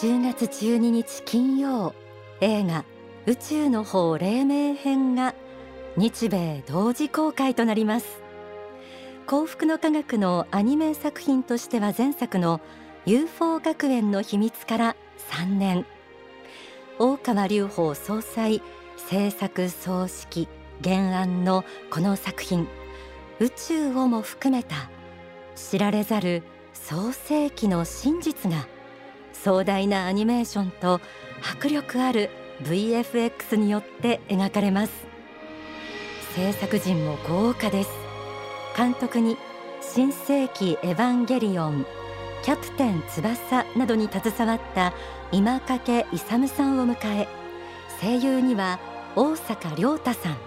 10月12日金曜、映画宇宙の法黎明編が日米同時公開となります。幸福の科学のアニメ作品としては前作の UFO 学園の秘密から3年、大川隆法総裁制作総指揮原案のこの作品、宇宙をも含めた知られざる創世紀の真実が壮大なアニメーションと迫力ある VFX によって描かれます。制作陣も豪華です。監督に新世紀エヴァンゲリオン、キャプテン翼などに携わった今掛勇さんを迎え、声優には大坂良太さん、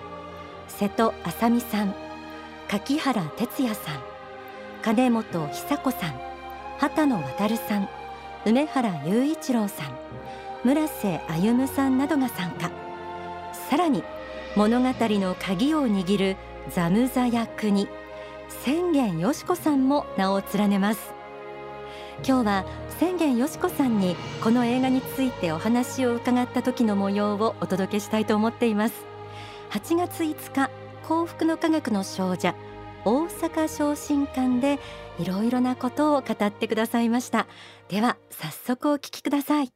瀬戸麻美さん、柿原哲也さん、金本久子さん、畑野渉さん、梅原雄一郎さん、村瀬歩さんなどが参加。さらに物語の鍵を握るザムザ役に千言よし子さんも名を連ねます。今日は千言よし子さんにこの映画についてお話を伺った時の模様をお届けしたいと思っています。8月5日幸福の科学の少女大阪小神館でいろいろなことを語ってくださいました。では早速お聞きください。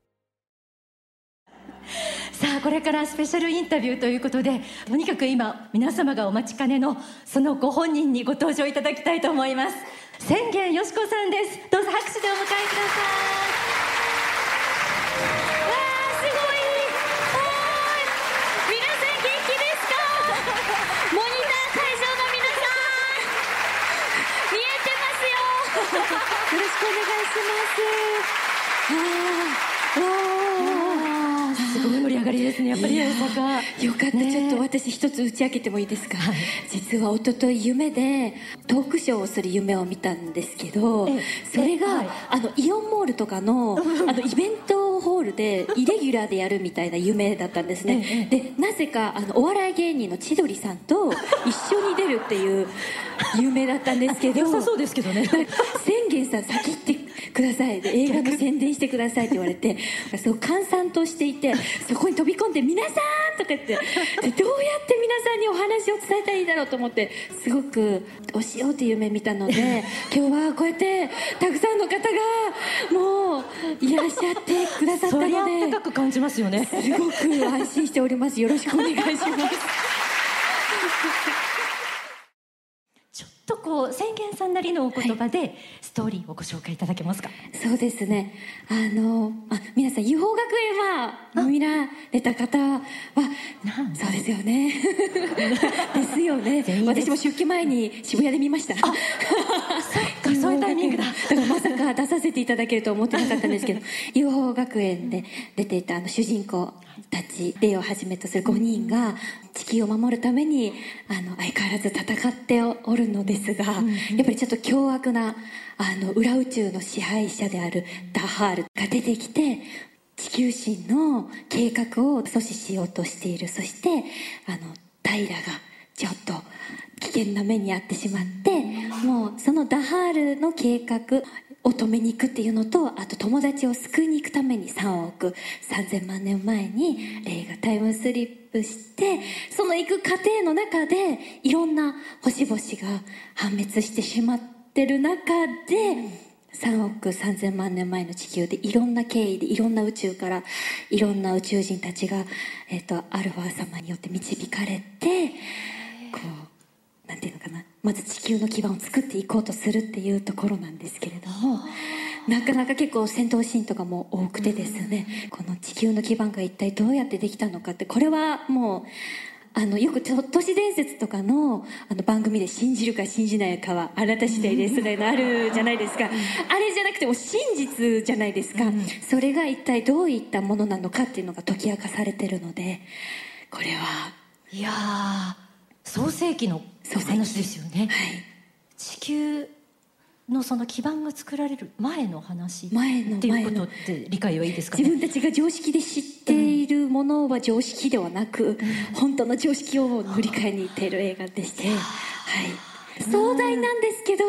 さあ、これからスペシャルインタビューということで、とにかく今皆様がお待ちかねのそのご本人にご登場いただきたいと思います。千言よし子さんです。どうぞ拍手でお迎えください。わあ、すごい。皆さん元気ですか？モニター会場の皆さん見えてますよ。よろしくお願いします。ですね、やっぱり大阪よかった、ね、ちょっと私一つ打ち明けてもいいですか、はい、実は一昨日夢でトークショーをする夢を見たんですけど、それが、はい、イオンモールとか のイベントホールでイレギュラーでやるみたいな夢だったんですね。でなぜかお笑い芸人の千鳥さんと一緒に出るっていう夢だったんですけど良さそうですけどね。千言さん先行ってください、映画の宣伝してくださいって言われてそう閑散としていて、そこに飛び込んで皆さんとか言って、どうやって皆さんにお話を伝えたらいいだろうと思って、すごくおしようっていう夢見たので、今日はこうやってたくさんの方がもういらっしゃってくださったので、それは温かく感じますよね。すごく安心しております。よろしくお願いしますちょっとこう千言さんなりのお言葉で、はい、ストーリーをご紹介いただけますか？そうですね、皆さん UFO 学園は見られた方はそうですよねですよね。私も出勤前に渋谷で見ましたそういうタイミングだからまさか出させていただけると思ってなかったんですけどUFO 学園で出ていた主人公たち、レイをはじめとする5人が地球を守るために相変わらず戦っておるのですが、やっぱりちょっと凶悪な裏宇宙の支配者であるダハールが出てきて、地球神の計画を阻止しようとしている。そしてタイラがちょっと危険な目に遭ってしまって、もうそのダハールの計画を止めに行くっていうのと、あと友達を救いに行くために3億3000万年前にレイがタイムスリップして、その行く過程の中でいろんな星々が判滅してしまってる中で、3億3000万年前の地球でいろんな経緯でいろんな宇宙からいろんな宇宙人たちが、アルファ様によって導かれて、こうなんていうのかな、まず地球の基盤を作っていこうとするっていうところなんですけれども、なかなか結構戦闘シーンとかも多くてですね、この地球の基盤が一体どうやってできたのかって、これはもうよく都市伝説とか の番組で信じるか信じないかはあなた次第ですみたいなのあるじゃないですか、あれじゃなくても真実じゃないですか、それが一体どういったものなのかっていうのが解き明かされてるので、これはいや創世紀の話ですよね、はい、地球のその基盤が作られる前の話っていうことって理解はいいですかね。自分たちが常識で知っているものは常識ではなく、本当の常識を塗り替えにいっている映画でして、はい、壮大なんですけど、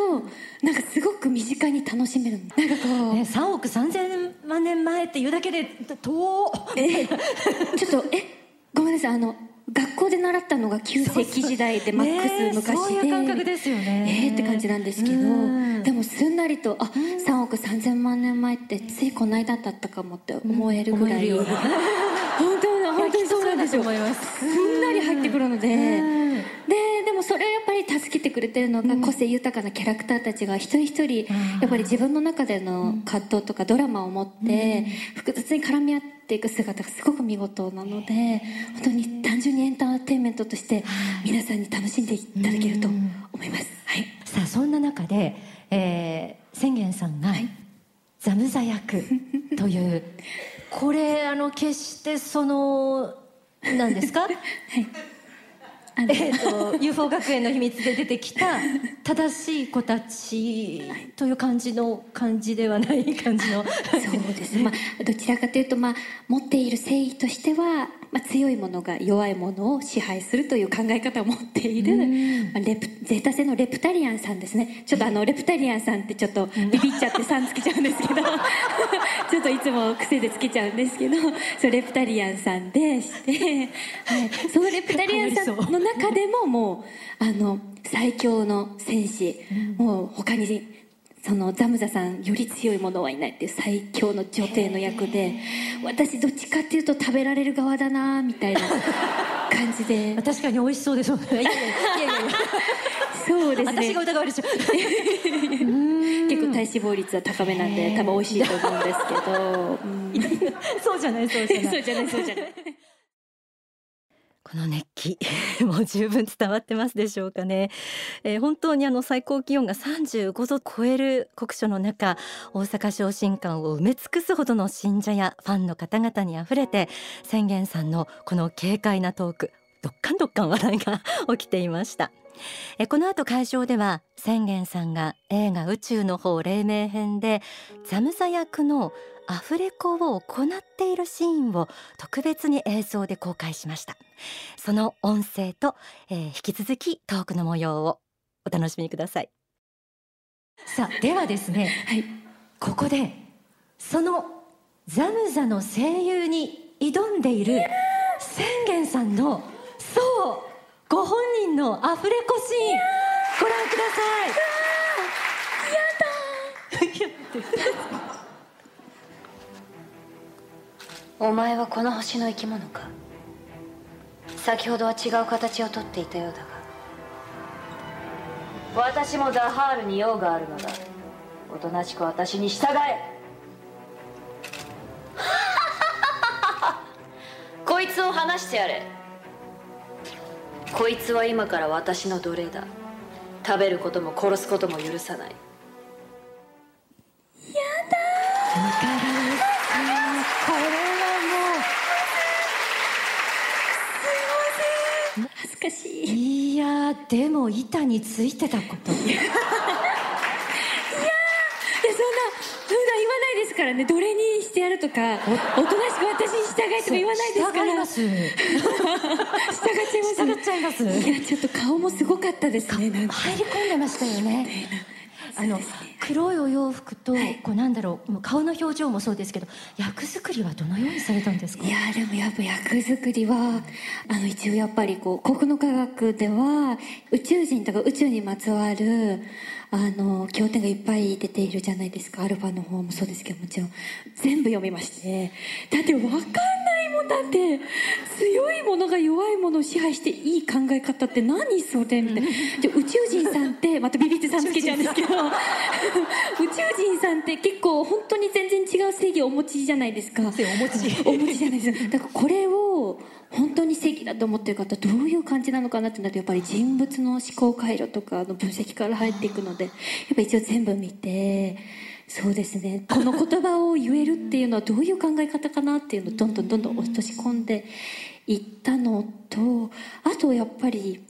なんかすごく身近に楽しめる。なんかこう、3億3000万年前っていうだけで遠ちょっとごめんなさい、学校で習ったのが旧石器時代でマックス昔で、そういう感覚ですよねって感じなんですけど、でもすんなりと3億3000万年前ってついこの間だったかもって思えるぐらい、本当にそうなんですよ。すんなり入ってくるのでもそれをやっぱり助けてくれてるのが個性豊かなキャラクターたちが一人一人やっぱり自分の中での葛藤とかドラマを持って複雑に絡み合っていく姿がすごく見事なので、本当に単純にエンターテインメントとして皆さんに楽しんでいただけると思います。はい、さあそんな中で、千言さんがザムザ役というこれ決してその何ですかはい、UFO 学園の秘密で出てきた正しい子たちという感じの感じではない感じのそうですね、どちらかというと、持っている誠意としては、強いものが弱いものを支配するという考え方を持っている、ゼータ星のレプタリアンさんですね。ちょっとレプタリアンさんってちょっとビビっちゃって「さん」つけちゃうんですけどちょっといつも癖でつけちゃうんですけど、そうレプタリアンさんでして、そのレプタリアンさんの中でももう最強の戦士、もう他にそのザムザさんより強いものはいないっていう最強の女帝の役で、私どっちかっていうと食べられる側だなみたいな感じで確かに美味しそうですもんね。そうですね、私が疑われちゃう結構体脂肪率は高めなんで多分美味しいと思うんですけどそうじゃないこの熱気もう十分伝わってますでしょうかね。本当に最高気温が35度を超える酷暑の中、大阪昇進館を埋め尽くすほどの信者やファンの方々にあふれて、千言さんのこの軽快なトーク、どっかんどっかん話題が起きていました。この後会場では千言さんが映画宇宙の方黎明編でザムザ役のアフレコを行っているシーンを特別に映像で公開しました。その音声と、引き続きトークの模様をお楽しみください。さあではですね、ここでそのザムザの声優に挑んでいる千言さんのご本人のアフレコシーンご覧ください。やだお前はこの星の生き物か。先ほどは違う形をとっていたようだが、私もダハールに用があるのだ。おとなしく私に従えこいつを放してやれ。こいつは今から私の奴隷だ。食べることも殺すことも許さない。やだー、恥ずかしい。いやでも板についてたこといやそんな普段言わないですからね。奴隷にしてやるとかおとなしく私に従えとか言わないですから。従います従っちゃいます。いやちょっと顔もすごかったですね。なんか入り込んでましたよね。黒いお洋服と、こうなんだろう、顔の表情もそうですけど、役作りはどのようにされたんですか。いやでもやっぱ役作りは一応やっぱりこう航空の科学では宇宙人とか宇宙にまつわる経典がいっぱい出ているじゃないですか。アルファの方もそうですけど、もちろん全部読みまして、だって分かんないもんだって。強いものが弱いものを支配していい考え方って何それみたいな。で宇宙人さんってまたビビってさんつけちゃうんですけど宇宙人さんって結構本当に全然違う正義をお持ちじゃないですか。お持ちじゃないですか。だからこれを本当に正義だと思ってる方どういう感じなのかなってなると、やっぱり人物の思考回路とかの分析から入っていくので、やっぱ一応全部見て、そうですね、この言葉を言えるっていうのはどういう考え方かなっていうのをどんどん落とし込んでいったのと、あとやっぱり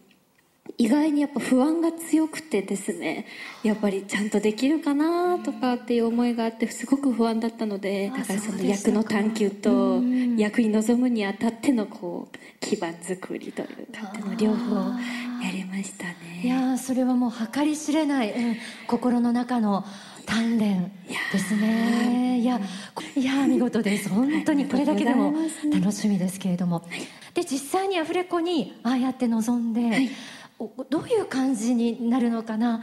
意外にやっぱ不安が強くてですね、やっぱりちゃんとできるかなとかっていう思いがあってすごく不安だったので、だからその役の探求と役に臨むにあたってのこう基盤作りというかの両方やりましたね。いやそれはもう計り知れない、心の中の鍛錬ですね。いや見事です。本当にこれだけでも楽しみですけれども、はい、で実際にアフレコにああやって臨んで、はい、どういう感じになるのかな、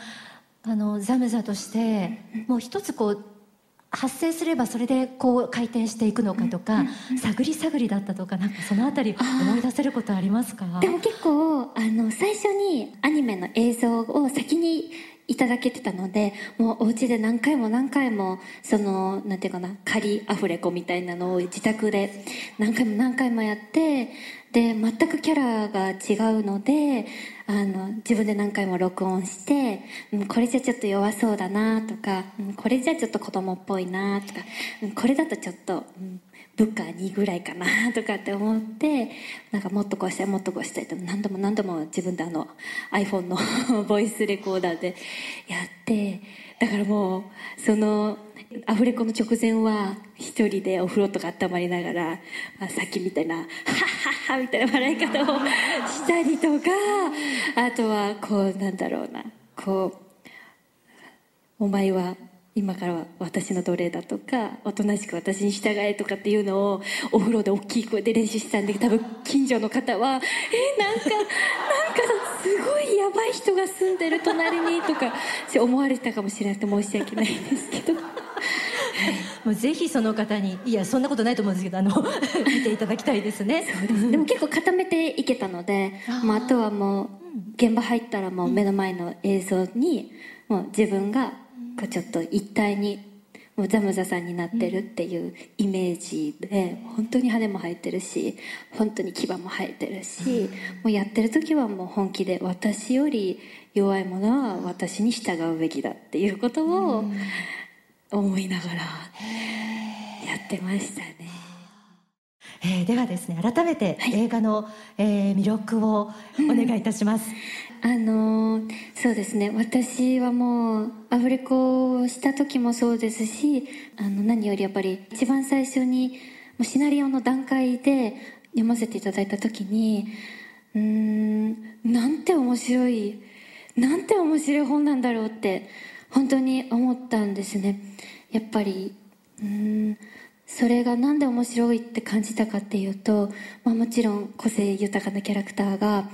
ザムザとしてもう一つこう発生すればそれでこう回転していくのかとか、探り探りだったとか、なんかそのあたり思い出せることありますか？でも結構最初にアニメの映像を先にいただけてたので、もうお家で何回もそのなんていうかな、仮アフレコみたいなのを自宅で何回もやって、で全くキャラが違うので自分で何回も録音して、これじゃちょっと弱そうだなとか、これじゃちょっと子供っぽいなとか、これだとちょっと部下2ぐらいかなとかって思って、なんかもっとこうしたいと何度も自分でiPhone のボイスレコーダーでやって、だからもうそのアフレコの直前は一人でお風呂とか温まりながら、さっきみたいなハッハッハみたいな笑い方をしたりとか、あとはこうなんだろうな、こうお前は今からは私の奴隷だとか、おとなしく私に従えとかっていうのをお風呂で大きい声で練習したんで、多分近所の方はなんかすごいやばい人が住んでる隣にとか思われたかもしれなくて申し訳ないんですけどもうぜひその方に、いやそんなことないと思うんですけど見ていただきたいですね。そうですね。でも結構固めていけたので、あとはもう現場入ったらもう目の前の映像にもう自分がこうちょっと一体にもうザムザさんになってるっていうイメージで、本当に羽も生えてるし本当に牙も生えてるし、もうやってる時はもう本気で私より弱いものは私に従うべきだっていうことを思いながらやってましたね。ではですね、改めて映画の、魅力をお願いいたします。そうですね、私はもうアフレコをした時もそうですし、何よりやっぱり一番最初にシナリオの段階で読ませていただいた時に、なんて面白い本なんだろうって本当に思ったんですね。やっぱりそれがなんで面白いって感じたかっていうと、もちろん個性豊かなキャラクターが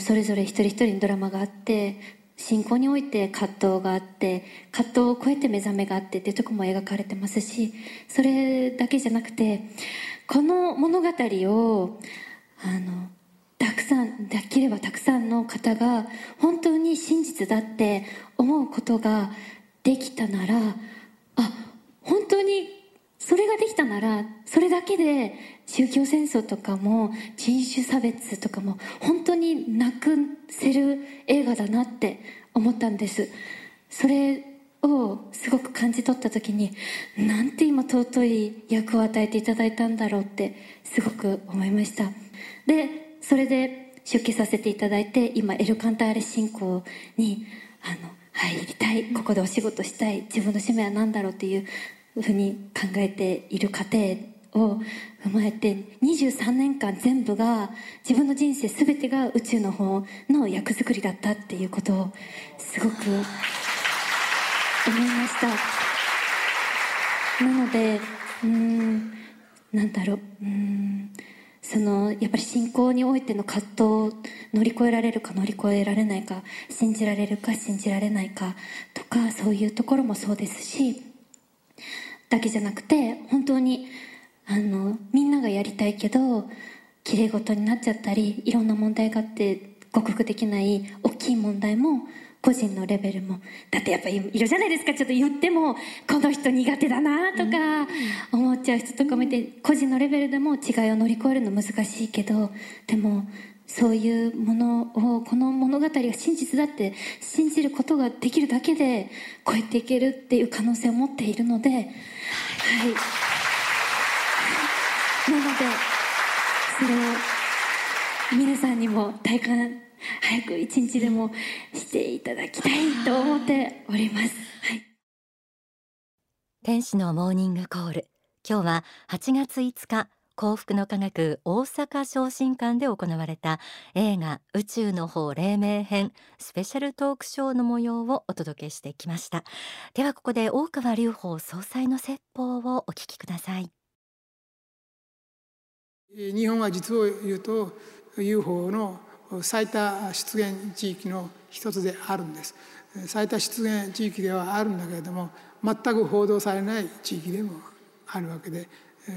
それぞれ一人一人のドラマがあって、信仰において葛藤があって、葛藤を超えて目覚めがあってっていうとこも描かれてますし、それだけじゃなくてこの物語をできればたくさんの方が本当に真実だって思うことができたなら、本当にそれができたなら、それだけで宗教戦争とかも人種差別とかも本当になくせる映画だなって思ったんです。それをすごく感じ取った時に、なんて今尊い役を与えていただいたんだろうってすごく思いました。でそれで出家させていただいて、今エルカンターレ信仰に入りたい、ここでお仕事したい、自分の使命は何だろうっていうふうに考えている過程を踏まえて、23年間全部が自分の人生全てが宇宙の方の役作りだったっていうことをすごく思いました。なのでやっぱり信仰においての葛藤を乗り越えられるか乗り越えられないか、信じられるか信じられないかとか、そういうところもそうですし、だけじゃなくて本当にみんながやりたいけどきれいごとになっちゃったり、いろんな問題があって克服できない大きい問題も個人のレベルも、だってやっぱりいるじゃないですか、ちょっと言ってもこの人苦手だなとか思っちゃう人とか見て、個人のレベルでも違いを乗り越えるの難しいけど、でもそういうものをこの物語が真実だって信じることができるだけで超えていけるっていう可能性を持っているので、なのでそれを皆さんにも体感早く一日でもしていただきたいと思っております。はい、天使のモーニングコール、今日は8月5日幸福の科学大阪昇進館で行われた映画宇宙の法黎明編スペシャルトークショーの模様をお届けしてきました。ではここで大川隆法総裁の説法をお聞きください。日本は実を言うと UFO の最多出現地域の一つであるんです。最多出現地域ではあるんだけれども、全く報道されない地域でもあるわけで、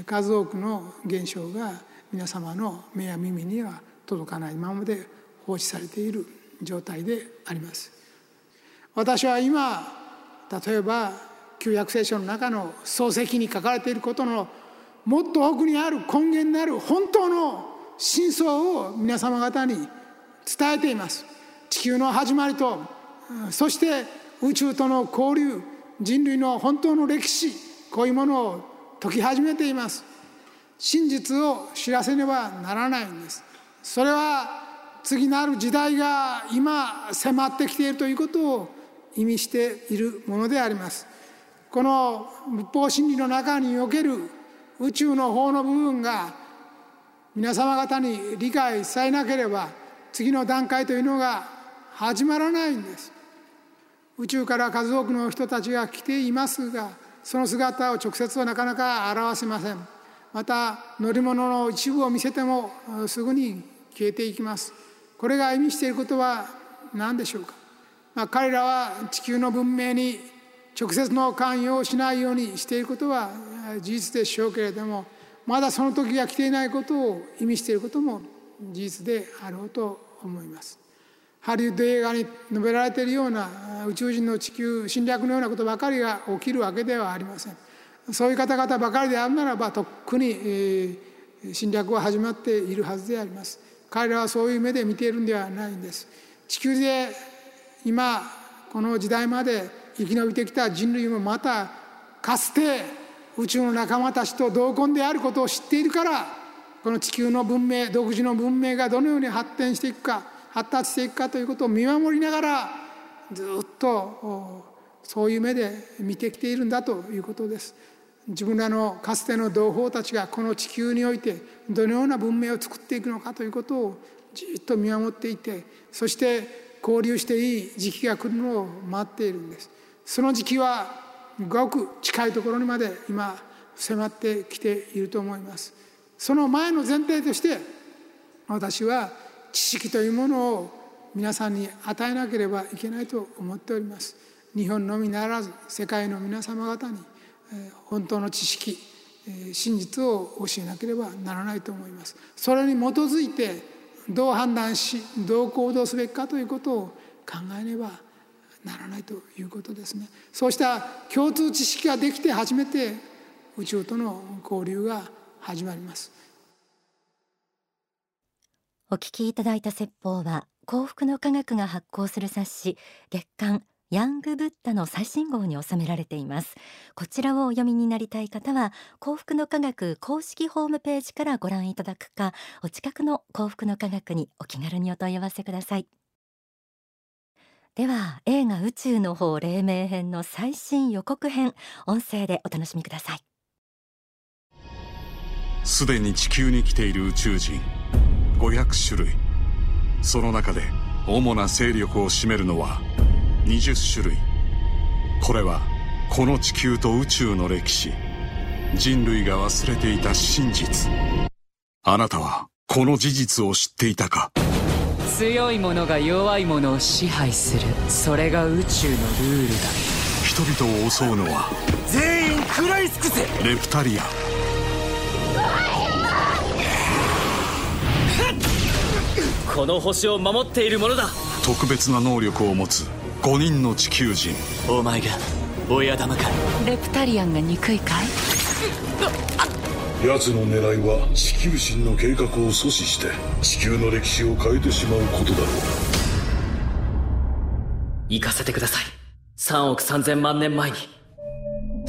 数多くの現象が皆様の目や耳には届かないままで放置されている状態であります。私は今、例えば旧約聖書の中の創世記に書かれていることのもっと奥にある根源である本当の真相を皆様方に伝えています。地球の始まりと、そして宇宙との交流、人類の本当の歴史、こういうものを解き始めています。真実を知らせねばならないんです。それは次なる時代が今迫ってきているということを意味しているものであります。この仏法真理の中における宇宙の法の部分が皆様方に理解されなければ、次の段階というのが始まらないんです。宇宙から数多くの人たちが来ていますが、その姿を直接はなかなか表せません。また乗り物の一部を見せてもすぐに消えていきます。これが意味していることは何でしょうか。彼らは地球の文明に直接の関与をしないようにしていることは事実でしょうけれども、まだその時が来ていないことを意味していることも事実であろうと思います。ハリウッド映画に述べられているような宇宙人の地球侵略のようなことばかりが起きるわけではありません。そういう方々ばかりであるならば、とっくに、侵略は始まっているはずであります。彼らはそういう目で見ているのではないんです。地球で今この時代まで生き延びてきた人類も、またかつて宇宙の仲間たちと同根であることを知っているから、この地球の文明、独自の文明がどのように発展していくか、発達していくかということを見守りながら、ずっとそういう目で見てきているんだということです。自分らのかつての同胞たちがこの地球においてどのような文明を作っていくのかということをじっと見守っていて、そして交流していい時期が来るのを待っているんです。その時期はごく近いところにまで今迫ってきていると思います。その前の前提として、私は知識というものを皆さんに与えなければいけないと思っております。日本のみならず世界の皆様方に本当の知識、真実を教えなければならないと思います。それに基づいてどう判断し、どう行動すべきかということを考えねばならないということですね。そうした共通知識ができて初めて宇宙との交流が始まります。お聞きいただいた説法は、幸福の科学が発行する冊子月刊ヤングブッダの最新号に収められています。こちらをお読みになりたい方は、幸福の科学公式ホームページからご覧いただくか、お近くの幸福の科学にお気軽にお問い合わせください。では映画宇宙の法黎明編の最新予告編、音声でお楽しみください。すでに地球に来ている宇宙人500種類、その中で主な勢力を占めるのは20種類。これはこの地球と宇宙の歴史、人類が忘れていた真実。あなたはこの事実を知っていたか。強い者が弱い者を支配する、それが宇宙のルールだ。人々を襲うのは全員食らい尽くせ。レプタリア。この星を守っている者だ。特別な能力を持つ5人の地球人。お前が親玉か。レプタリアンが憎いかい。奴の狙いは地球人の計画を阻止して地球の歴史を変えてしまうことだろう。行かせてください。3億3000万年前に。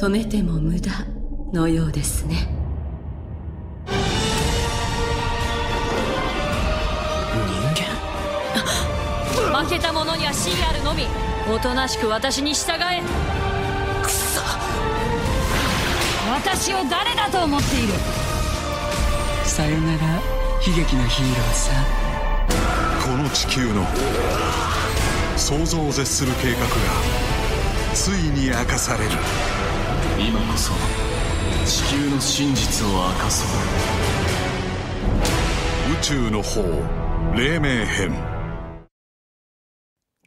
止めても無駄のようですね。人間けた者には死あるのみ。おとなしく私に従え。くそ、私を誰だと思っている。さよなら、悲劇のヒーローさ。この地球の想像を絶する計画がついに明かされる。今こそ地球の真実を明かそう。宇宙の法黎明編。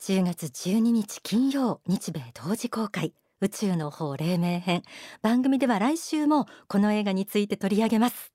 10月12日金曜、日米同時公開、宇宙の法黎明編。番組では来週もこの映画について取り上げます。